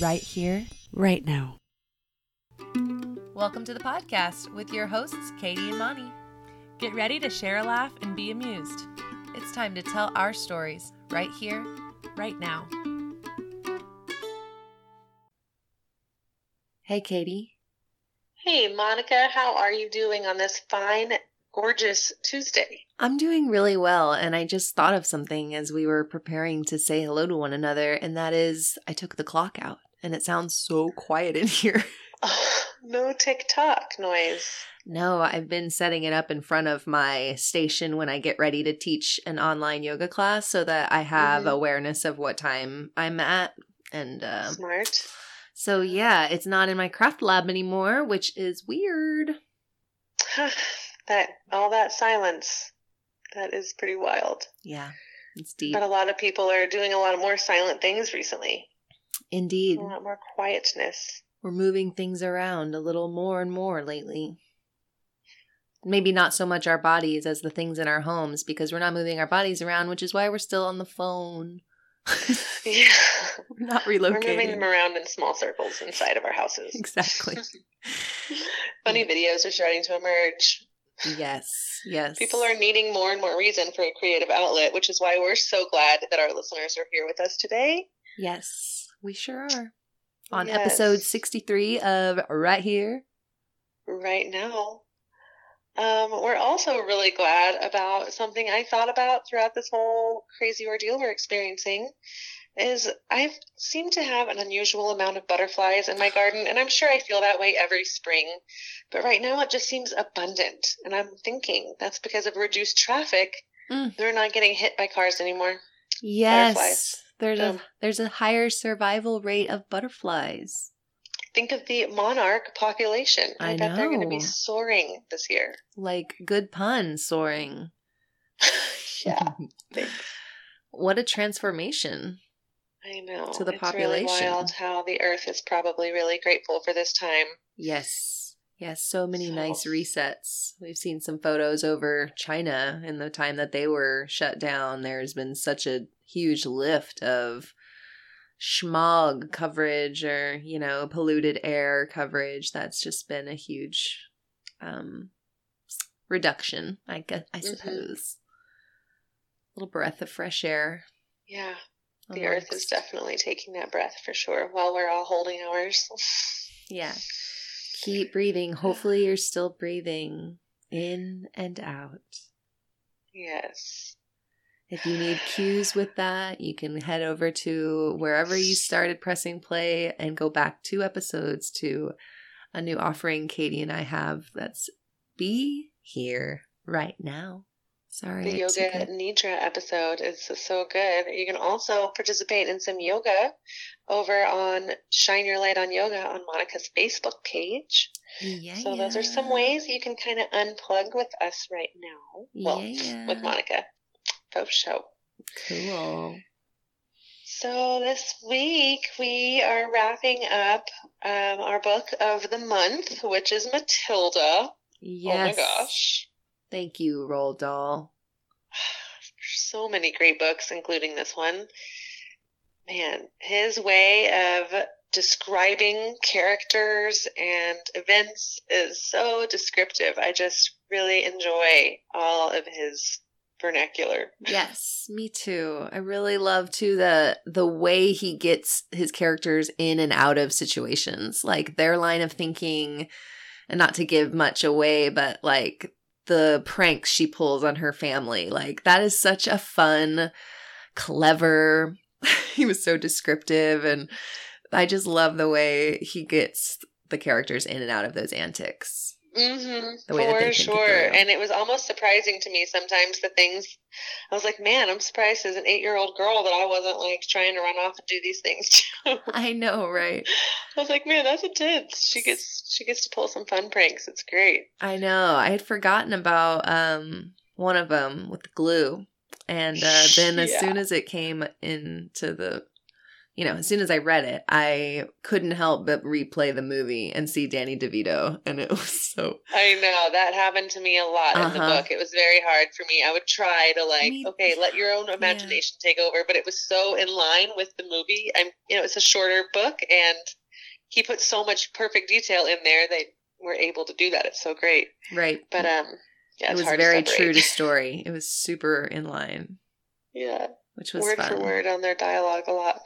right here, right now. Welcome to the podcast with your hosts, Katie and Monty. Get ready to share a laugh and be amused. It's time to tell our stories right here, right now. Hey, Katie. Hey, Monica. How are you doing on this fine, gorgeous Tuesday? I'm doing really well, and I just thought of something as we were preparing to say hello to one another, and that is I took the clock out, and it sounds so quiet in here. Oh, no tick-tock noise. No, I've been setting it up in front of my station when I get ready to teach an online yoga class so that I have awareness of what time I'm at. And smart. So, yeah, it's not in my craft lab anymore, which is weird. All that silence. That is pretty wild. Yeah, it's deep. But a lot of people are doing a lot more silent things recently. Indeed. A lot more quietness. We're moving things around a little more and more lately. Maybe not so much our bodies as the things in our homes, because we're not moving our bodies around, which is why we're still on the phone. Yeah. We're not relocating. We're moving them around in small circles inside of our houses. Exactly. Funny videos are starting to emerge. Yes, yes. People are needing more and more reason for a creative outlet, which is why we're so glad that our listeners are here with us today. Yes, we sure are. On episode 63 of Right Here, Right Now. We're also really glad about something I thought about throughout this whole crazy ordeal we're experiencing is I seem to have an unusual amount of butterflies in my garden, and I'm sure I feel that way every spring. But right now it just seems abundant, and I'm thinking that's because of reduced traffic. They're not getting hit by cars anymore. Yes, there's a higher survival rate of butterflies. Think of the monarch population. I bet they're going to be soaring this year. Like, good pun, soaring. Yeah. What a transformation. I know. To the population. It's really wild how the earth is probably really grateful for this time. Yes. Yes, so many nice resets. We've seen some photos over China in the time that they were shut down. There's been such a huge lift of smog coverage or, you know, polluted air coverage. That's just been a huge reduction, I suppose. A little breath of fresh air. Yeah. The earth is definitely taking that breath for sure while we're all holding ours. Yeah. Keep breathing. Hopefully you're still breathing in and out. Yes. If you need cues with that, you can head over to wherever you started pressing play and go back 2 episodes to a new offering Katie and I have. That's Be Here Right Now. Sorry. The Yoga Nidra episode is so good. You can also participate in some yoga over on Shine Your Light on Yoga on Monica's Facebook page. Yeah. So those are some ways you can kind of unplug with us right now. Well, with Monica. Post show. Cool. So this week we are wrapping up our book of the month, which is Matilda. Yes. Oh my gosh. Thank you, Roald Dahl. So many great books, including this one. Man, his way of describing characters and events is so descriptive. I just really enjoy all of his vernacular. Yes, me too. I really love too the way he gets his characters in and out of situations, like their line of thinking, and not to give much away, but like the pranks she pulls on her family. Like that is such a fun, clever. He was so descriptive, and I just love the way he gets the characters in and out of those antics. Mm-hmm, for sure. And it was almost surprising to me sometimes the things I was like, man, I'm surprised as an 8-year-old girl that I wasn't like trying to run off and do these things too. I know, right? I was like, man, that's intense. She gets to pull some fun pranks. It's great. I know. I had forgotten about one of them with the glue, and then as soon as it came into the you know, as soon as I read it, I couldn't help but replay the movie and see Danny DeVito. And it was so... I know. That happened to me a lot in the book. It was very hard for me. I would try to let your own imagination take over. But it was so in line with the movie. It's a shorter book, and he put so much perfect detail in there. They were able to do that. It's so great. Right. But yeah, it was very true to story. It was super in line. Yeah. Which was word for word on their dialogue a lot,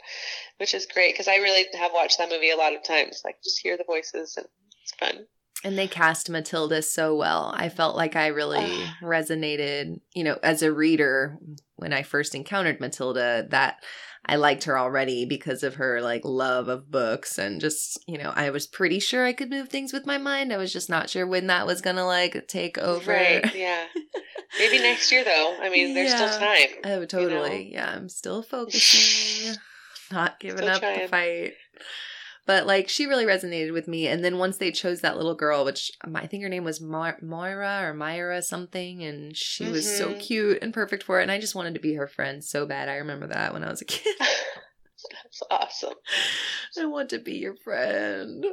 which is great because I really have watched that movie a lot of times. Like, just hear the voices, and it's fun. And they cast Matilda so well. I felt like I really resonated, you know, as a reader when I first encountered Matilda, that I liked her already because of her like love of books and just, you know, I was pretty sure I could move things with my mind. I was just not sure when that was going to like take over. Right. Yeah. Maybe next year though. I mean, there's still time. Oh, totally. You know? Yeah. I'm still focusing, not giving still up trying. The fight. But like, she really resonated with me. And then once they chose that little girl, which I think her name was Moira something, and she was so cute and perfect for it. And I just wanted to be her friend so bad. I remember that when I was a kid. That's awesome. I want to be your friend.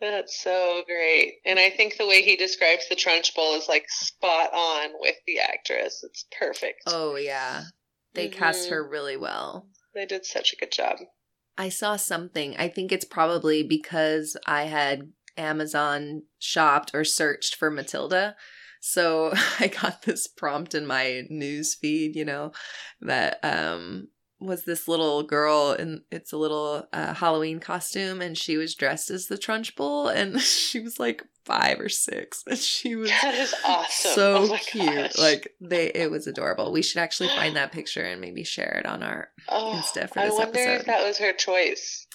That's so great. And I think the way he describes the Trunchbull is like spot on with the actress. It's perfect. Oh, yeah. They cast her really well. They did such a good job. I saw something. I think it's probably because I had Amazon shopped or searched for Matilda. So I got this prompt in my news feed, you know, that was this little girl in it's a little Halloween costume, and she was dressed as the Trunchbull, and she was like 5 or 6, and she was that is awesome. So cute. Gosh. Like it was adorable. We should actually find that picture and maybe share it on our Insta for this episode. I wonder if that was her choice.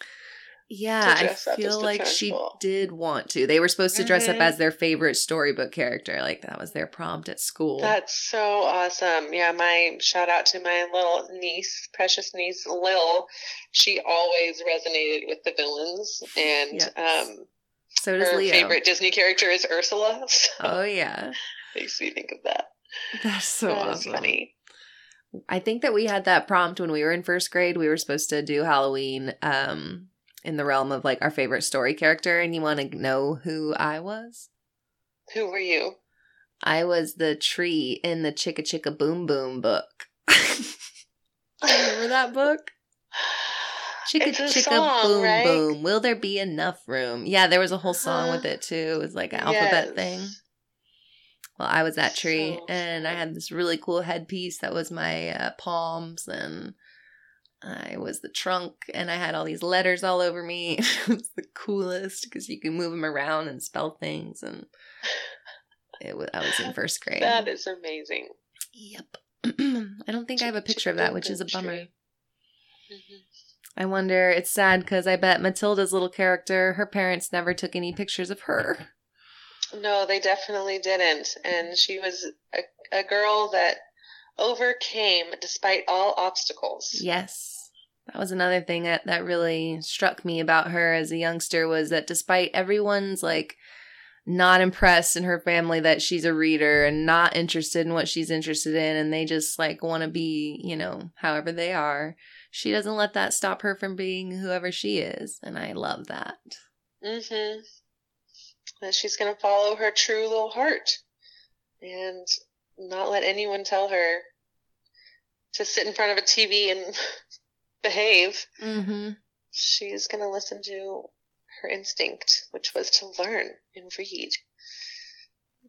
Yeah, I feel like she did want to. They were supposed to dress up as their favorite storybook character. Like, that was their prompt at school. That's so awesome. Yeah, my shout out to my little niece, precious niece, Lil. She always resonated with the villains. And so does her Leo. Favorite Disney character is Ursula. So oh, yeah. Makes me think of that. That's so awesome. Funny. I think that we had that prompt when we were in first grade. We were supposed to do Halloween in the realm of like our favorite story character. And you want to know who I was? Who were you? I was the tree in the Chicka Chicka Boom Boom book. Remember that book? Chicka Chicka song, Boom right? Boom. Will there be enough room? Yeah, there was a whole song with it too. It was like an alphabet thing. Well, I was that tree, and I had this really cool headpiece that was my palms, and I was the trunk, and I had all these letters all over me. It was the coolest because you can move them around and spell things, and I was in first grade. That is amazing. Yep. I don't think I have a picture of that, which is a bummer. Mm-hmm. I wonder, it's sad because I bet Matilda's little character, her parents never took any pictures of her. No, they definitely didn't. And she was a girl that overcame despite all obstacles. Yes. That was another thing that really struck me about her as a youngster, was that despite everyone's like not impressed in her family that she's a reader and not interested in what she's interested in, and they just like want to be, you know, however they are, she doesn't let that stop her from being whoever she is. And I love that. Mm-hmm. That she's going to follow her true little heart and not let anyone tell her to sit in front of a TV and behave. Mm-hmm. She's going to listen to her instinct, which was to learn and read.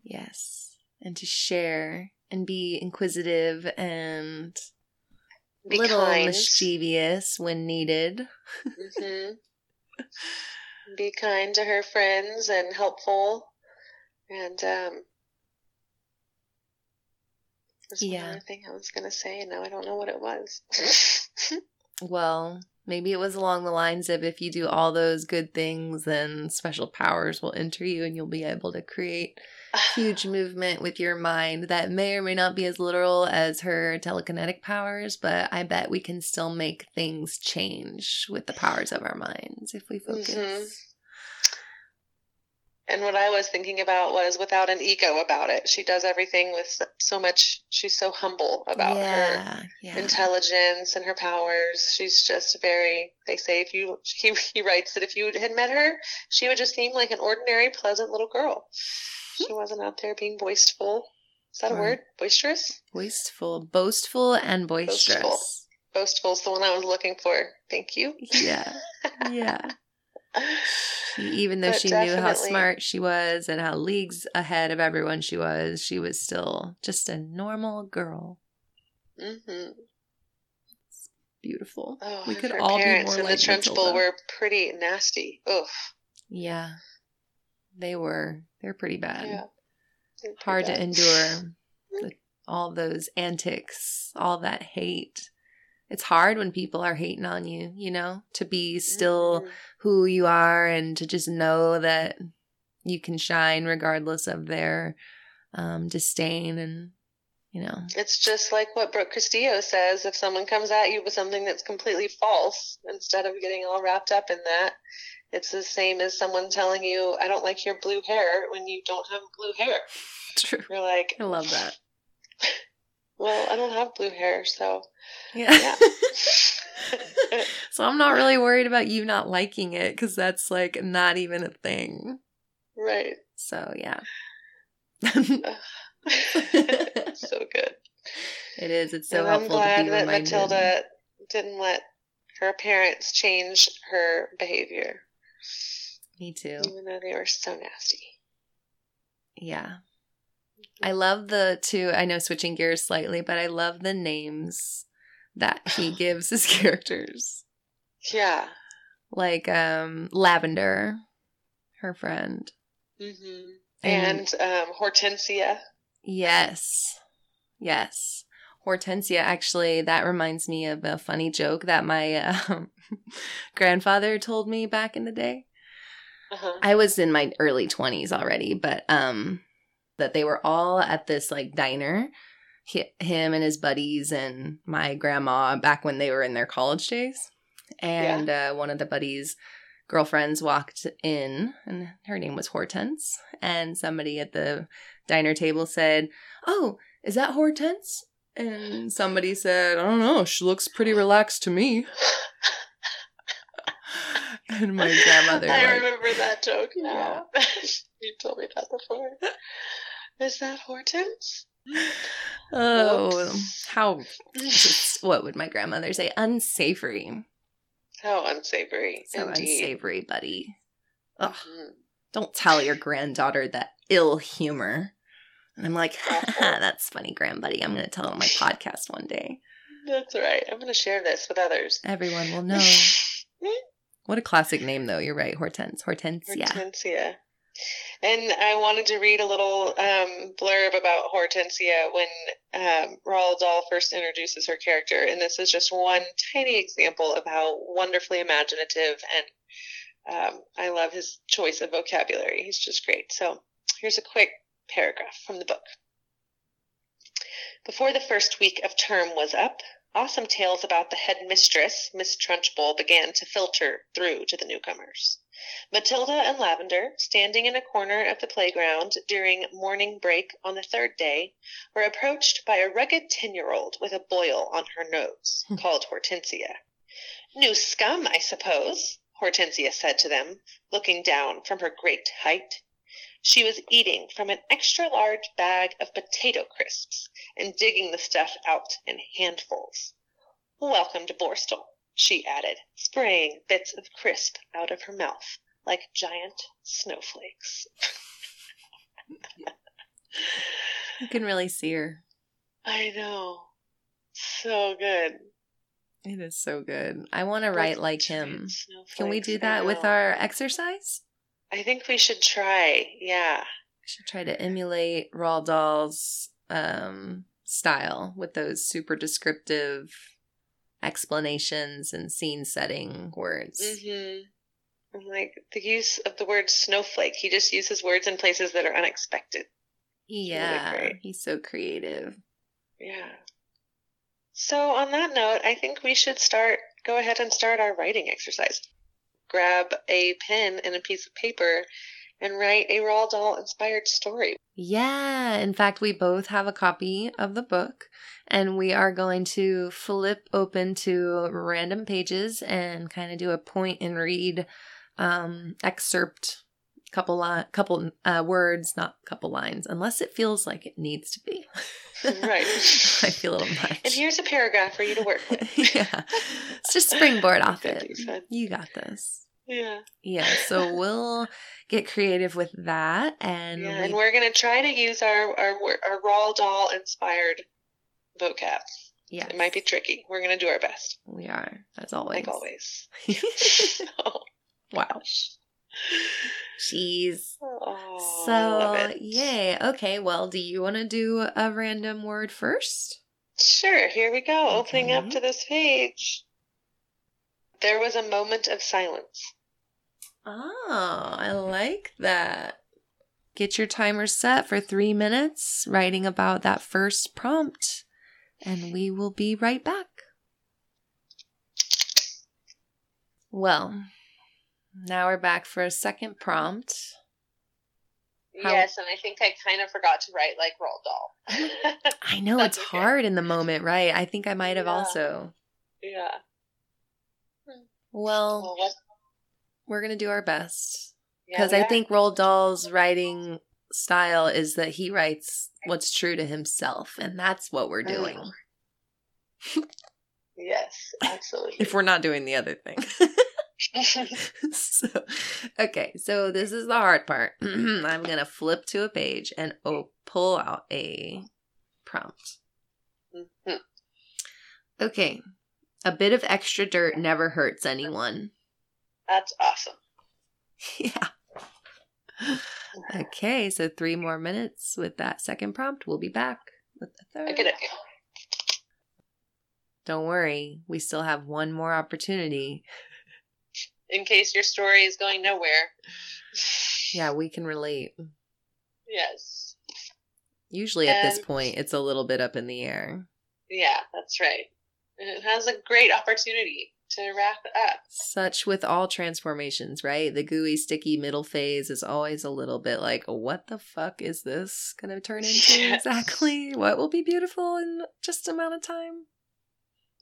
Yes. And to share and be inquisitive and... Be little kind. Mischievous when needed. Mm-hmm. Be kind to her friends and helpful. And there's one other thing I was going to say, and now I don't know what it was. Well, maybe it was along the lines of, if you do all those good things, then special powers will enter you, and you'll be able to create huge movement with your mind. That may or may not be as literal as her telekinetic powers, but I bet we can still make things change with the powers of our minds if we focus. Mm-hmm. And what I was thinking about was without an ego about it. She does everything with so much. She's so humble about her intelligence and her powers. She's just very, they say, if you, he writes that if you had met her, she would just seem like an ordinary, pleasant little girl. She wasn't out there being boastful. Is that a word? Boisterous? Boastful and boisterous. Boastful is the one I was looking for. Thank you. Yeah. Yeah. Even though she knew how smart she was and how leagues ahead of everyone she was still just a normal girl. Mm-hmm. It's beautiful. Oh, we could all be more like Matilda. Her parents in the trench bowl were pretty nasty. Oof. Yeah. They were. They're pretty bad. Yeah. Pretty hard to endure. All those antics, all that hate. It's hard when people are hating on you, you know, to be still who you are and to just know that you can shine regardless of their disdain and, you know. It's just like what Brooke Castillo says. If someone comes at you with something that's completely false, instead of getting all wrapped up in that, it's the same as someone telling you, I don't like your blue hair when you don't have blue hair. True. You're like, I love that. Well, I don't have blue hair, so yeah. So I'm not really worried about you not liking it because that's like not even a thing, right? So yeah, so good. It is. It's so helpful. I'm glad that Matilda didn't let her parents change her behavior. Me too. Even though they were so nasty. Yeah. I love the two, I know switching gears slightly, but I love the names that he gives his characters. Yeah. Like Lavender, her friend. Mm-hmm. And Hortensia. Yes. Yes. Hortensia, actually, that reminds me of a funny joke that my grandfather told me back in the day. Uh-huh. I was in my early 20s already, but that they were all at this like diner, him and his buddies and my grandma back when they were in their college days. And one of the buddies' girlfriends walked in and her name was Hortense. And somebody at the diner table said, oh, is that Hortense? And somebody said, I don't know. She looks pretty relaxed to me. And my grandmother. I remember that joke now. Yeah. You told me that before. Is that Hortense? Oh, whoops. What would my grandmother say? Unsavory. Oh, unsavory. So indeed. Unsavory, buddy. Ugh. Mm-hmm. Don't tell your granddaughter that ill humor. And I'm like, that's funny, grandbuddy. I'm going to tell it on my podcast one day. That's right. I'm going to share this with others. Everyone will know. What a classic name, though. You're right. Hortense. Hortensia. And I wanted to read a little blurb about Hortensia when Roald Dahl first introduces her character. And this is just one tiny example of how wonderfully imaginative, and I love his choice of vocabulary. He's just great. So here's a quick paragraph from the book. Before the first week of term was up, awesome tales about the headmistress, Miss Trunchbull, began to filter through to the newcomers. Matilda and Lavender, standing in a corner of the playground during morning break on the third day, were approached by a rugged 10-year-old with a boil on her nose, called Hortensia. New scum, I suppose, Hortensia said to them, looking down from her great height. She was eating from an extra-large bag of potato crisps and digging the stuff out in handfuls. Welcome to Borstal, she added, spraying bits of crisp out of her mouth like giant snowflakes. You can really see her. I know. So good. It is so good. I want to write like him. Can we do that with our exercise? I think we should try, we should try to emulate Roald Dahl's style with those super descriptive explanations and scene-setting words. Mm-hmm. And like the use of the word snowflake. He just uses words in places that are unexpected. Yeah, really great. He's so creative. Yeah. So on that note, I think we should go ahead and start our writing exercise. Grab a pen and a piece of paper and write a Roald Dahl-inspired story. Yeah. In fact, we both have a copy of the book, and we are going to flip open to random pages and kind of do a point and read excerpt, couple words, not couple lines, unless it feels like it needs to be. Right. I feel a little much. And here's a paragraph for you to work with. Yeah. It's just springboard off it. You got this. Yeah. Yeah. So we'll get creative with that. And yeah, and we're going to try to use our Roald Dahl inspired vocab. Yeah. It might be tricky. We're going to do our best. We are, as always. Like always. Oh, wow. Gosh. Jeez. Oh, so, love it. Yay. Okay. Well, do you want to do a random word first? Sure. Here we go. Okay. Opening up to this page. There was a moment of silence. Oh, I like that. Get your timer set for 3 minutes, writing about that first prompt, and we will be right back. Well, now we're back for a second prompt. Yes, and I think I kind of forgot to write like Roald Dahl. I know, it's okay. Hard in the moment, right? I think I might have also. Yeah. Well, we're going to do our best, because I think Roald Dahl's writing style is that he writes what's true to himself, and that's what we're doing. Yes, absolutely. If we're not doing the other thing. So this is the hard part. I'm going to flip to a page and pull out a prompt. Okay. A bit of extra dirt never hurts anyone. That's awesome. Yeah. Okay, so 3 more minutes with that second prompt. We'll be back with the third. I get it. Don't worry. We still have one more opportunity. In case your story is going nowhere. Yeah, we can relate. Yes. Usually at this point, it's a little bit up in the air. Yeah, that's right. And it has a great opportunity to wrap up. Such with all transformations, right? The gooey, sticky middle phase is always a little bit like, what the fuck is this going to turn into exactly? What will be beautiful in just amount of time?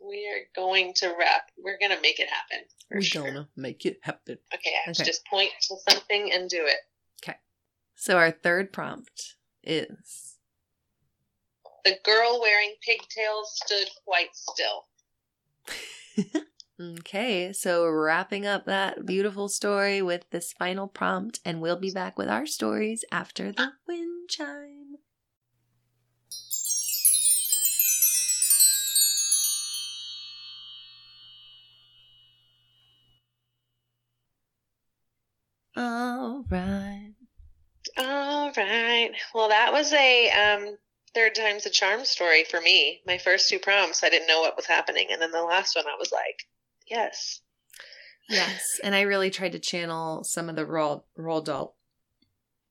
We are going to wrap. We're going to make it happen. We're going to make it happen. Okay, I have to just point to something and do it. Okay. So our third prompt is... The girl wearing pigtails stood quite still. Okay, so wrapping up that beautiful story with this final prompt, and we'll be back with our stories after the wind chime. All right. Well, that was a... third time's a charm story for me. My first 2 prompts, I didn't know what was happening. And then the last one, I was like, yes. Yes. And I really tried to channel some of the Roald Dahl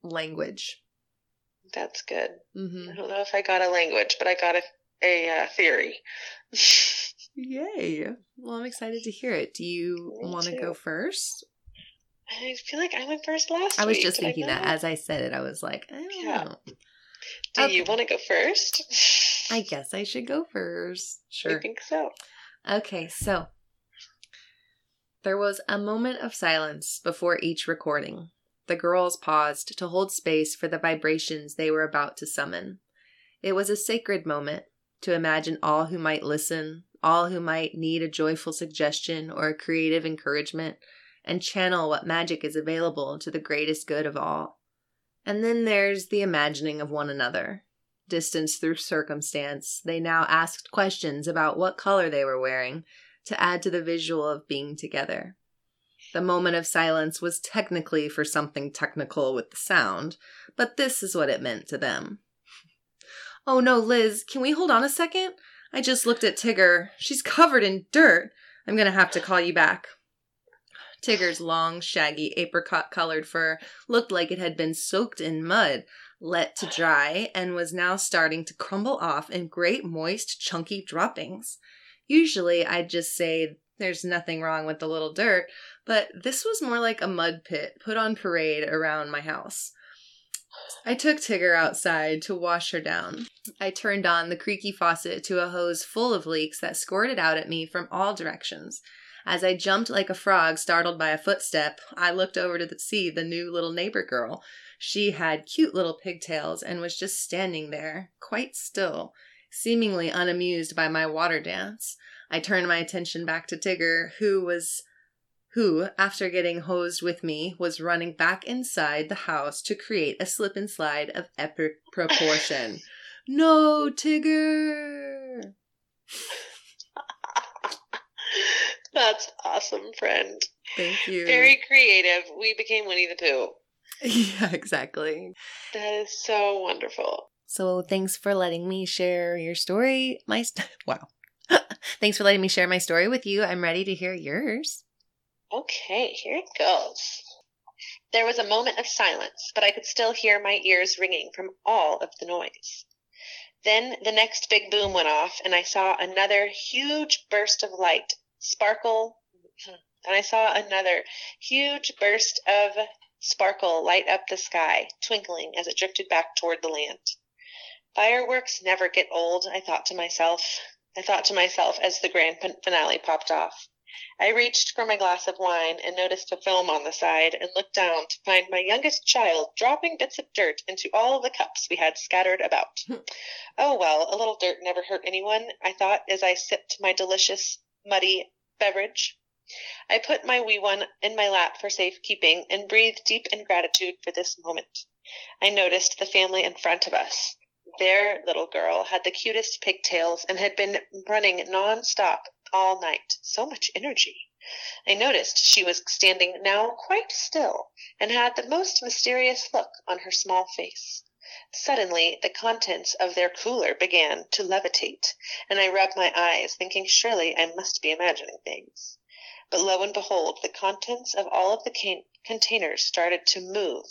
language. That's good. Mm-hmm. I don't know if I got a language, but I got a theory. Yay. Well, I'm excited to hear it. Do you want to go first? I feel like I went first last week. I was just thinking that as I said it, I was like, I don't know. Do you want to go first? I guess I should go first. Sure. I think so. Okay, so there was a moment of silence before each recording. The girls paused to hold space for the vibrations they were about to summon. It was a sacred moment to imagine all who might listen, all who might need a joyful suggestion or a creative encouragement, and channel what magic is available to the greatest good of all. And then there's the imagining of one another. Distanced through circumstance, they now asked questions about what color they were wearing to add to the visual of being together. The moment of silence was technically for something technical with the sound, but this is what it meant to them. Oh no, Liz, can we hold on a second? I just looked at Tigger. She's covered in dirt. I'm going to have to call you back. Tigger's long, shaggy, apricot-colored fur looked like it had been soaked in mud, let to dry, and was now starting to crumble off in great, moist, chunky droppings. Usually, I'd just say There's nothing wrong with the little dirt, but this was more like a mud pit put on parade around my house. I took Tigger outside to wash her down. I turned on the creaky faucet to a hose full of leaks that squirted out at me from all directions. As I jumped like a frog startled by a footstep, I looked over to see the new little neighbor girl. She had cute little pigtails and was just standing there, quite still, seemingly unamused by my water dance. I turned my attention back to Tigger, who, after getting hosed with me, was running back inside the house to create a slip and slide of epic proportion. No, Tigger! That's awesome, friend. Thank you. Very creative. We became Winnie the Pooh. Yeah, exactly. That is so wonderful. So thanks for letting me share your story. Wow. Thanks for letting me share my story with you. I'm ready to hear yours. Okay, here it goes. There was a moment of silence, but I could still hear my ears ringing from all of the noise. Then the next big boom went off, and I saw another huge burst of light sparkle light up the sky, twinkling as it drifted back toward the land. Fireworks never get old, I thought to myself as the grand finale popped off. I reached for my glass of wine and noticed a film on the side and looked down to find my youngest child dropping bits of dirt into all the cups we had scattered about. Oh, well, a little dirt never hurt anyone, I thought as I sipped my delicious, muddy beverage. I put my wee one in my lap for safekeeping and breathed deep in gratitude for this moment. I noticed the family in front of us. Their little girl had the cutest pigtails and had been running non-stop all night. So much energy. I noticed she was standing now quite still and had the most mysterious look on her small face. Suddenly, the contents of their cooler began to levitate, and I rubbed my eyes, thinking surely I must be imagining things. But lo and behold, the contents of all of the containers started to move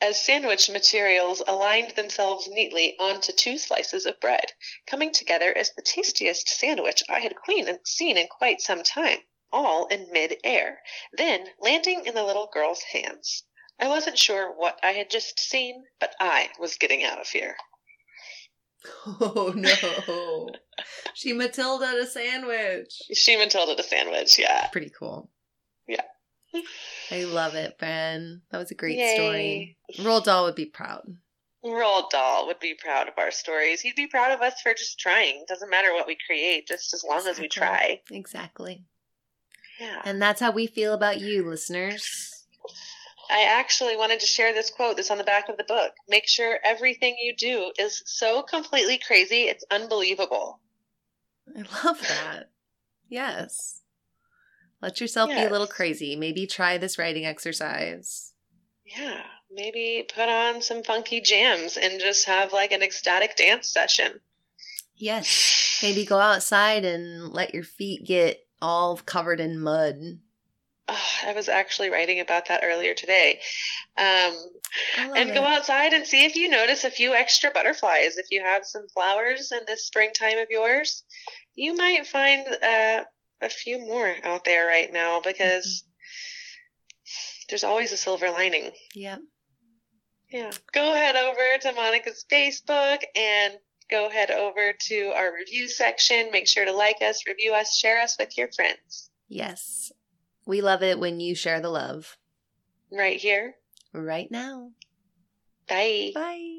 as sandwich materials aligned themselves neatly onto two slices of bread, coming together as the tastiest sandwich I had seen in quite some time, all in mid-air, then landing in the little girl's hands. I wasn't sure what I had just seen, but I was getting out of here. Oh, no. She Matilda'd a sandwich. She Matilda'd a sandwich, yeah. Pretty cool. Yeah. I love it, Ben. That was a great story. Roald Dahl would be proud. Roald Dahl would be proud of our stories. He'd be proud of us for just trying. Doesn't matter what we create, just as long as we try. Exactly. Yeah. And that's how we feel about you, listeners. I actually wanted to share this quote that's on the back of the book. Make sure everything you do is so completely crazy, it's unbelievable. I love that. Yes. Let yourself be a little crazy. Maybe try this writing exercise. Yeah. Maybe put on some funky jams and just have like an ecstatic dance session. Yes. Maybe go outside and let your feet get all covered in mud. Oh, I was actually writing about that earlier today. Go outside and see if you notice a few extra butterflies. If you have some flowers in this springtime of yours, you might find a few more out there right now because there's always a silver lining. Yeah. Yeah. Go head over to Monica's Facebook and go head over to our review section. Make sure to like us, review us, share us with your friends. Yes. We love it when you share the love. Right here. Right now. Bye. Bye.